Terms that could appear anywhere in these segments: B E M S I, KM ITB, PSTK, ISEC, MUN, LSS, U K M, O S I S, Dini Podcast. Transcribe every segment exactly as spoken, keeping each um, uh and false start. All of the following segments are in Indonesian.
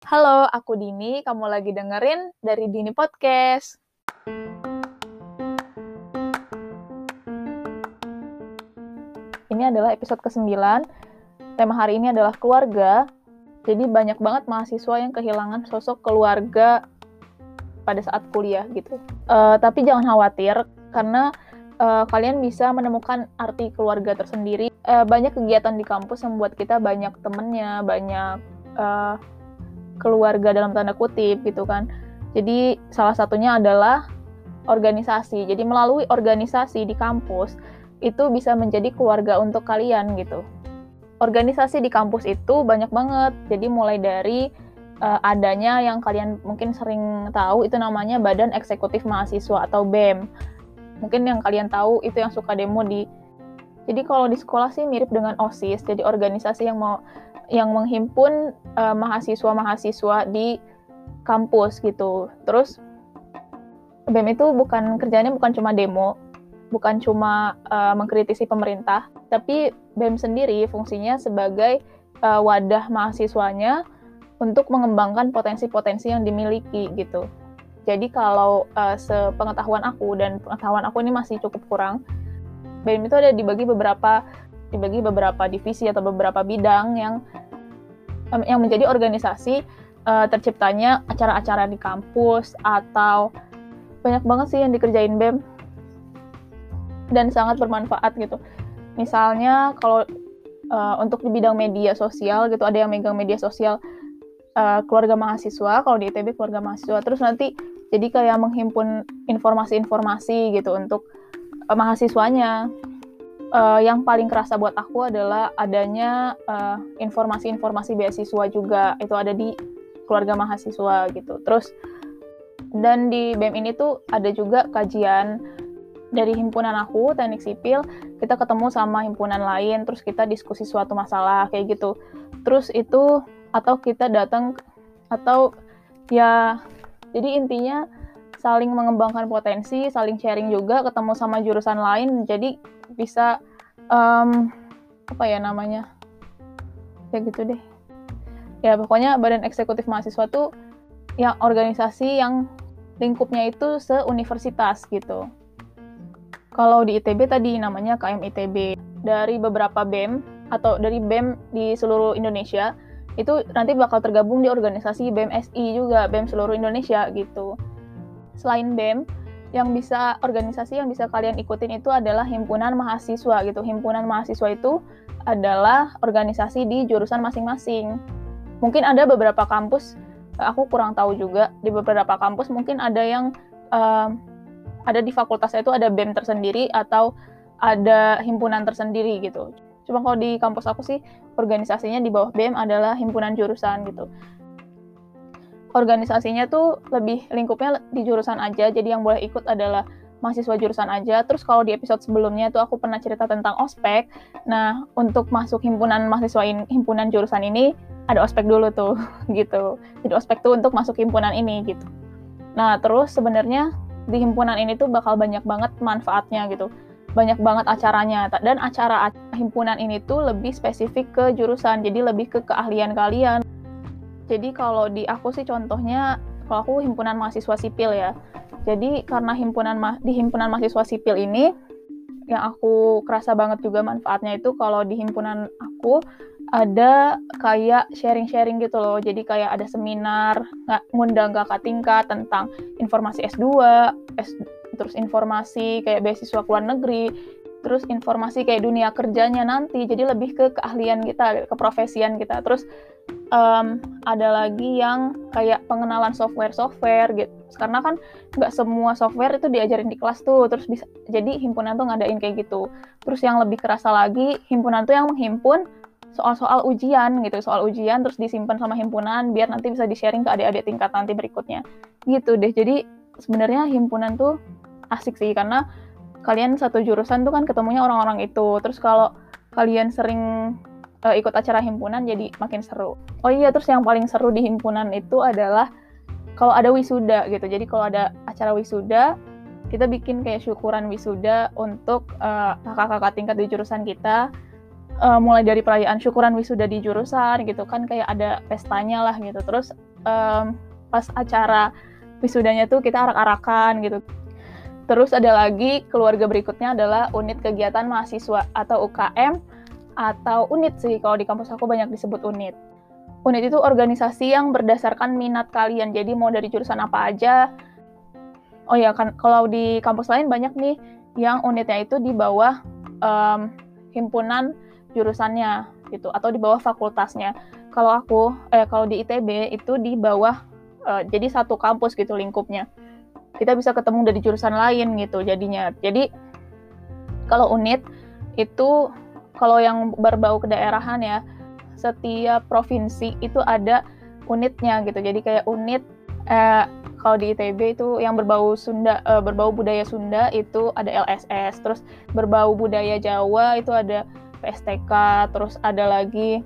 Halo, aku Dini. Kamu lagi dengerin dari Dini Podcast. Ini adalah episode kesembilan. Tema hari ini adalah keluarga. Jadi banyak banget mahasiswa yang kehilangan sosok keluarga pada saat kuliah gitu. Uh, tapi jangan khawatir, karena uh, kalian bisa menemukan arti keluarga tersendiri. Uh, banyak kegiatan di kampus yang membuat kita banyak temennya, banyak... Uh, keluarga dalam tanda kutip gitu kan. Jadi salah satunya adalah organisasi. Jadi melalui organisasi di kampus itu bisa menjadi keluarga untuk kalian gitu. Organisasi di kampus itu banyak banget. Jadi mulai dari uh, adanya yang kalian mungkin sering tahu itu namanya Badan Eksekutif Mahasiswa atau B E M. Mungkin yang kalian tahu itu yang suka demo di. Jadi kalau di sekolah sih mirip dengan O S I S. Jadi organisasi yang mau yang menghimpun uh, mahasiswa-mahasiswa di kampus gitu. Terus B E M itu bukan kerjanya bukan cuma demo, bukan cuma uh, mengkritisi pemerintah, tapi B E M sendiri fungsinya sebagai uh, wadah mahasiswanya untuk mengembangkan potensi-potensi yang dimiliki gitu. Jadi kalau uh, sepengetahuan aku dan pengetahuan aku ini masih cukup kurang, B E M itu ada dibagi beberapa dibagi beberapa divisi atau beberapa bidang yang yang menjadi organisasi uh, terciptanya acara-acara di kampus atau banyak banget sih yang dikerjain B E M dan sangat bermanfaat gitu. Misalnya kalau uh, untuk di bidang media sosial gitu, ada yang megang media sosial uh, keluarga mahasiswa, kalau di I T B keluarga mahasiswa. Terus nanti jadi kayak menghimpun informasi-informasi gitu untuk uh, mahasiswanya. Uh, yang paling kerasa buat aku adalah adanya uh, informasi-informasi beasiswa juga, itu ada di keluarga mahasiswa gitu. Terus dan di B E M ini tuh ada juga kajian dari himpunan aku, teknik sipil, kita ketemu sama himpunan lain, terus kita diskusi suatu masalah kayak gitu. Terus itu atau kita datang atau ya jadi intinya saling mengembangkan potensi, saling sharing juga, ketemu sama jurusan lain, jadi bisa um, apa ya namanya ya gitu deh ya pokoknya Badan Eksekutif Mahasiswa tuh yang organisasi yang lingkupnya itu seuniversitas gitu. Kalau di I T B tadi namanya K M I T B. Dari beberapa B E M atau dari B E M di seluruh Indonesia itu nanti bakal tergabung di organisasi B E M S I juga, B E M seluruh Indonesia gitu. Selain B E M yang bisa, organisasi yang bisa kalian ikutin itu adalah himpunan mahasiswa gitu. Himpunan mahasiswa itu adalah organisasi di jurusan masing-masing. Mungkin ada beberapa kampus, aku kurang tahu juga, di beberapa kampus mungkin ada yang, uh, ada di fakultasnya itu ada B E M tersendiri atau ada himpunan tersendiri gitu. Cuma kalau di kampus aku sih, organisasinya di bawah B E M adalah himpunan jurusan gitu. Organisasinya tuh lebih lingkupnya di jurusan aja, jadi yang boleh ikut adalah mahasiswa jurusan aja. Terus kalau di episode sebelumnya tuh aku pernah cerita tentang ospek. Nah, untuk masuk himpunan mahasiswa in, himpunan jurusan ini ada ospek dulu tuh, gitu. Jadi ospek tuh untuk masuk himpunan ini gitu. Nah, terus sebenarnya di himpunan ini tuh bakal banyak banget manfaatnya gitu. Banyak banget acaranya, dan acara himpunan ini tuh lebih spesifik ke jurusan, jadi lebih ke keahlian kalian. Jadi kalau di aku sih contohnya, kalau aku himpunan mahasiswa sipil ya. Jadi karena himpunan di himpunan mahasiswa sipil ini, yang aku kerasa banget juga manfaatnya itu kalau di himpunan aku ada kayak sharing-sharing gitu loh. Jadi kayak ada seminar, ngundang kakak tingkat tentang informasi S dua, S, terus informasi kayak beasiswa luar negeri, terus informasi kayak dunia kerjanya nanti, jadi lebih ke keahlian kita, keprofesian kita. Terus um, ada lagi yang kayak pengenalan software-software gitu, karena kan nggak semua software itu diajarin di kelas tuh, terus bisa, jadi himpunan tuh ngadain kayak gitu. Terus yang lebih kerasa lagi, himpunan tuh yang menghimpun soal-soal ujian gitu, soal ujian terus disimpan sama himpunan biar nanti bisa di-sharing ke adik-adik tingkat nanti berikutnya gitu deh. Jadi sebenarnya himpunan tuh asik sih, karena kalian satu jurusan tuh kan ketemunya orang-orang itu. Terus kalau kalian sering uh, ikut acara himpunan jadi makin seru. Oh iya, terus yang paling seru di himpunan itu adalah kalau ada wisuda gitu. Jadi kalau ada acara wisuda, kita bikin kayak syukuran wisuda untuk uh, kakak-kakak tingkat di jurusan kita. uh, mulai dari perayaan syukuran wisuda di jurusan gitu kan, kayak ada pestanya lah gitu. Terus um, pas acara wisudanya tuh kita arak-arakan gitu. Terus ada lagi keluarga berikutnya adalah unit kegiatan mahasiswa atau U K M atau unit sih, kalau di kampus aku banyak disebut unit. Unit itu organisasi yang berdasarkan minat kalian, jadi mau dari jurusan apa aja. Oh ya, kan kalau di kampus lain banyak nih yang unitnya itu di bawah um, himpunan jurusannya gitu, atau di bawah fakultasnya. Kalau aku, eh, kalau di I T B itu di bawah, uh, jadi satu kampus gitu lingkupnya. Kita bisa ketemu dari jurusan lain gitu jadinya. Jadi kalau unit itu, kalau yang berbau kedaerahan ya, setiap provinsi itu ada unitnya gitu. Jadi kayak unit, eh, kalau di I T B itu yang berbau Sunda, eh, berbau budaya Sunda itu ada L S S, terus berbau budaya Jawa itu ada P S T K, terus ada lagi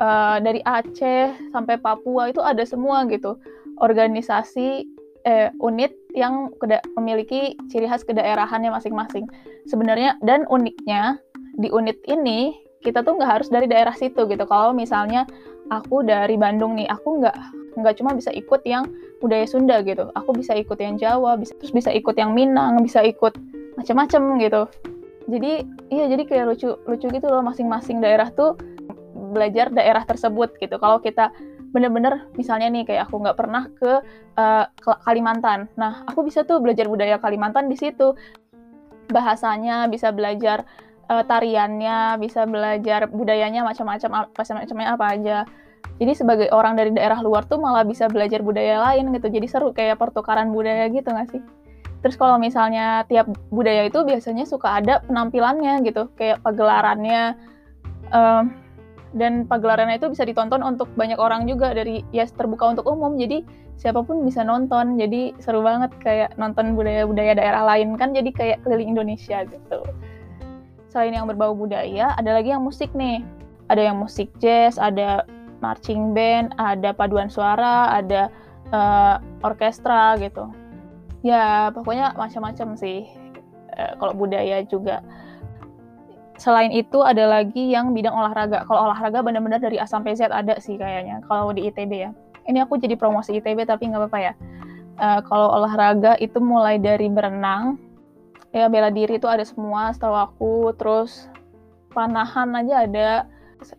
eh, dari Aceh sampai Papua itu ada semua gitu organisasi eh, unit yang keda- memiliki ciri khas kedaerahannya masing-masing. Sebenarnya dan uniknya di unit ini kita tuh nggak harus dari daerah situ gitu. Kalau misalnya aku dari Bandung nih, aku nggak nggak cuma bisa ikut yang budaya Sunda gitu, aku bisa ikut yang Jawa, bisa, terus bisa ikut yang Minang, bisa ikut macam-macam gitu. Jadi iya, jadi kayak lucu lucu gitu loh, masing-masing daerah tuh belajar daerah tersebut gitu. Kalau kita bener-bener misalnya nih kayak aku nggak pernah ke uh, Kalimantan, nah aku bisa tuh belajar budaya Kalimantan di situ, bahasanya bisa belajar, uh, tariannya bisa belajar, budayanya macam-macam, macam-macamnya apa aja. Jadi sebagai orang dari daerah luar tuh malah bisa belajar budaya lain gitu. Jadi seru, kayak pertukaran budaya gitu nggak sih? Terus kalau misalnya tiap budaya itu biasanya suka ada penampilannya gitu, kayak pagelarannya. Um, dan pagelarannya itu bisa ditonton untuk banyak orang juga, dari ya terbuka untuk umum. Jadi siapapun bisa nonton. Jadi seru banget kayak nonton budaya-budaya daerah lain kan, jadi kayak keliling Indonesia gitu. Selain yang berbau budaya, ada lagi yang musik nih. Ada yang musik jazz, ada marching band, ada paduan suara, ada uh, orkestra gitu. Ya pokoknya macam-macam sih uh, kalau budaya juga. Selain itu ada lagi yang bidang olahraga. Kalau olahraga benar-benar dari A sampai Z ada sih kayaknya kalau di I T B ya. Ini aku jadi promosi I T B tapi nggak apa-apa ya. Uh, kalau olahraga itu mulai dari berenang, ya bela diri itu ada semua setahu aku, terus panahan aja ada,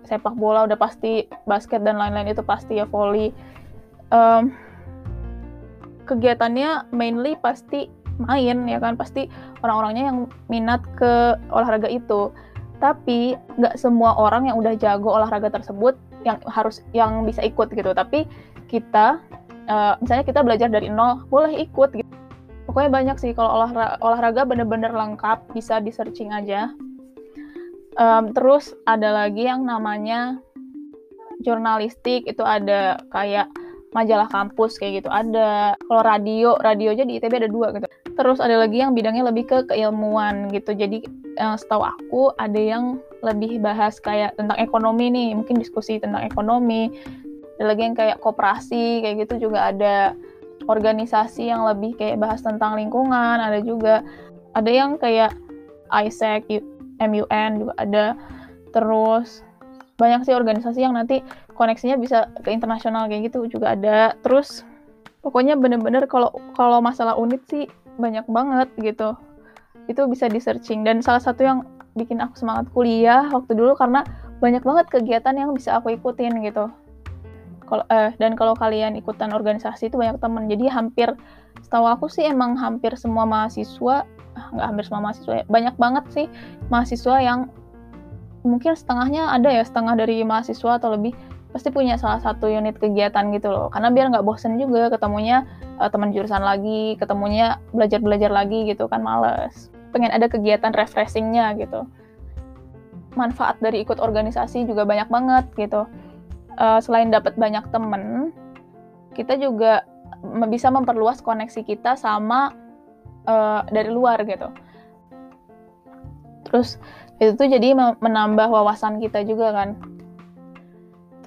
sepak bola udah pasti, basket dan lain-lain itu pasti ya, volley. Um, kegiatannya mainly pasti main ya kan, pasti orang-orangnya yang minat ke olahraga itu. Tapi nggak semua orang yang udah jago olahraga tersebut yang harus yang bisa ikut gitu. Tapi kita uh, misalnya kita belajar dari nol boleh ikut gitu. Pokoknya banyak sih kalau olahra- olahraga bener-bener lengkap, bisa di searching aja. Um, terus ada lagi yang namanya jurnalistik, itu ada kayak majalah kampus kayak gitu, ada. Kalau radio, radio aja di I T B ada dua gitu. Terus ada lagi yang bidangnya lebih ke keilmuan gitu. Jadi uh, setahu aku ada yang lebih bahas kayak tentang ekonomi nih, mungkin diskusi tentang ekonomi. Ada lagi yang kayak koperasi kayak gitu juga ada. Organisasi yang lebih kayak bahas tentang lingkungan ada juga. Ada yang kayak I S E C gitu, M U N juga ada. Terus banyak sih organisasi yang nanti koneksinya bisa ke internasional kayak gitu juga ada. Terus pokoknya bener-bener kalau kalau masalah unit sih banyak banget gitu, itu bisa di searching. Dan salah satu yang bikin aku semangat kuliah waktu dulu karena banyak banget kegiatan yang bisa aku ikutin gitu. Kalau eh, dan kalau kalian ikutan organisasi itu banyak teman, jadi hampir setahu aku sih emang hampir semua mahasiswa nggak hampir semua mahasiswa ya, banyak banget sih mahasiswa yang mungkin setengahnya ada ya, setengah dari mahasiswa atau lebih pasti punya salah satu unit kegiatan gitu loh, karena biar nggak bosen juga ketemunya uh, teman jurusan lagi, ketemunya belajar-belajar lagi gitu kan, males, pengen ada kegiatan refreshingnya gitu. Manfaat dari ikut organisasi juga banyak banget gitu. Uh, selain dapat banyak temen, kita juga bisa memperluas koneksi kita sama Uh, dari luar gitu. Terus itu tuh jadi menambah wawasan kita juga kan.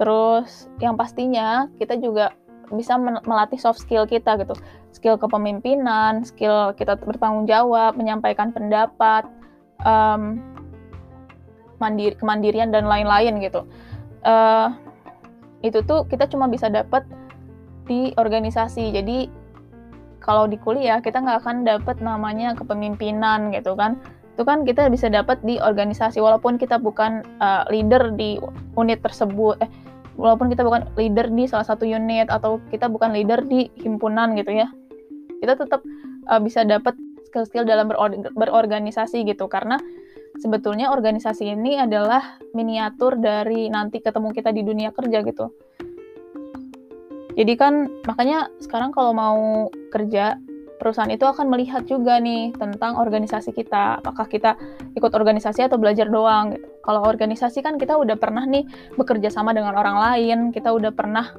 Terus yang pastinya kita juga bisa melatih soft skill kita gitu, skill kepemimpinan, skill kita bertanggung jawab, menyampaikan pendapat, um, mandiri, kemandirian dan lain-lain gitu. Uh, itu tuh kita cuma bisa dapat di organisasi. Jadi kalau di kuliah kita nggak akan dapat namanya kepemimpinan gitu kan. Itu kan kita bisa dapat di organisasi walaupun kita bukan uh, leader di unit tersebut. Eh, walaupun kita bukan leader di salah satu unit atau kita bukan leader di himpunan gitu ya. Kita tetap uh, bisa dapat skill-skill dalam beror- berorganisasi gitu, karena sebetulnya organisasi ini adalah miniatur dari nanti ketemu kita di dunia kerja gitu. Jadi kan makanya sekarang kalau mau kerja, perusahaan itu akan melihat juga nih tentang organisasi kita, apakah kita ikut organisasi atau belajar doang gitu. Kalau organisasi kan kita udah pernah nih bekerja sama dengan orang lain, kita udah pernah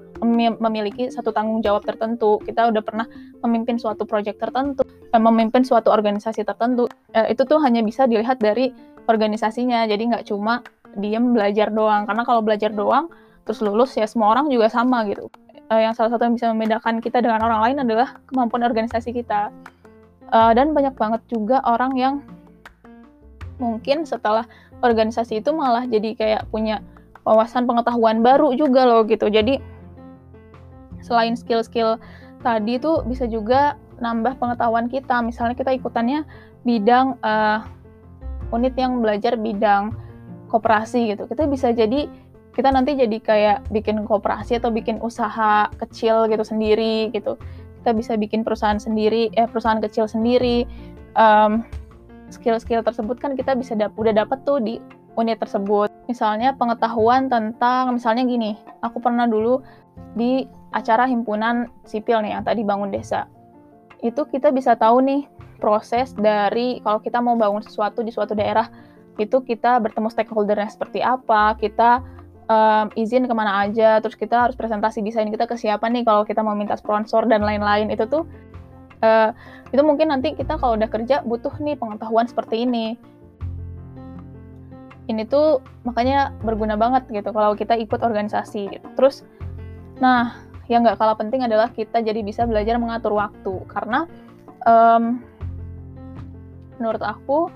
memiliki satu tanggung jawab tertentu, kita udah pernah memimpin suatu proyek tertentu, memimpin suatu organisasi tertentu. Itu tuh hanya bisa dilihat dari organisasinya, jadi nggak cuma diem belajar doang, karena kalau belajar doang terus lulus ya semua orang juga sama gitu. Yang salah satu yang bisa membedakan kita dengan orang lain adalah kemampuan organisasi kita. Uh, dan banyak banget juga orang yang mungkin setelah organisasi itu malah jadi kayak punya wawasan pengetahuan baru juga loh gitu. Jadi selain skill-skill tadi tuh bisa juga nambah pengetahuan kita. Misalnya kita ikutannya bidang uh, unit yang belajar bidang koperasi gitu. Kita bisa jadi kita nanti jadi kayak bikin koperasi atau bikin usaha kecil gitu sendiri gitu. Kita bisa bikin perusahaan sendiri, eh perusahaan kecil sendiri. Um, skill-skill tersebut kan kita bisa dap- udah dapet tuh di unit tersebut. Misalnya pengetahuan tentang, misalnya gini, aku pernah dulu di acara himpunan sipil nih yang tadi bangun desa. Itu kita bisa tahu nih proses dari kalau kita mau bangun sesuatu di suatu daerah, itu kita bertemu stakeholder-nya seperti apa, kita Um, izin kemana aja, terus kita harus presentasi desain kita ke siapa nih kalau kita mau minta sponsor dan lain-lain. Itu tuh uh, itu mungkin nanti kita kalau udah kerja butuh nih pengetahuan seperti ini. Ini tuh makanya berguna banget gitu kalau kita ikut organisasi gitu. Terus nah yang nggak kalah penting adalah kita jadi bisa belajar mengatur waktu, karena um, menurut aku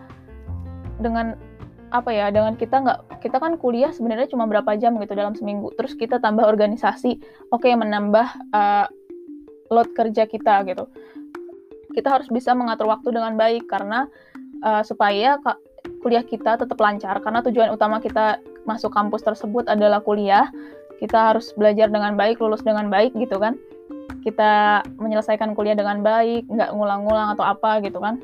dengan apa ya dengan kita nggak kita kan kuliah sebenarnya cuma berapa jam gitu dalam seminggu, terus kita tambah organisasi, oke menambah uh, load kerja kita gitu. Kita harus bisa mengatur waktu dengan baik karena uh, supaya ka- kuliah kita tetap lancar, karena tujuan utama kita masuk kampus tersebut adalah kuliah. Kita harus belajar dengan baik, lulus dengan baik gitu kan, kita menyelesaikan kuliah dengan baik, nggak ngulang-ngulang atau apa gitu kan.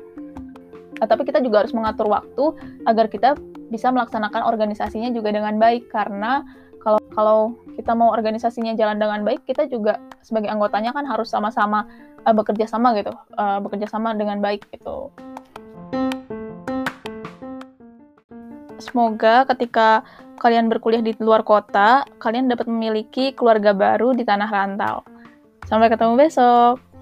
Nah, tapi kita juga harus mengatur waktu agar kita bisa melaksanakan organisasinya juga dengan baik, karena kalau kalau kita mau organisasinya jalan dengan baik, kita juga sebagai anggotanya kan harus sama-sama uh, bekerja sama gitu, uh, bekerja sama dengan baik gitu. Semoga ketika kalian berkuliah di luar kota, kalian dapat memiliki keluarga baru di tanah rantau. Sampai ketemu besok.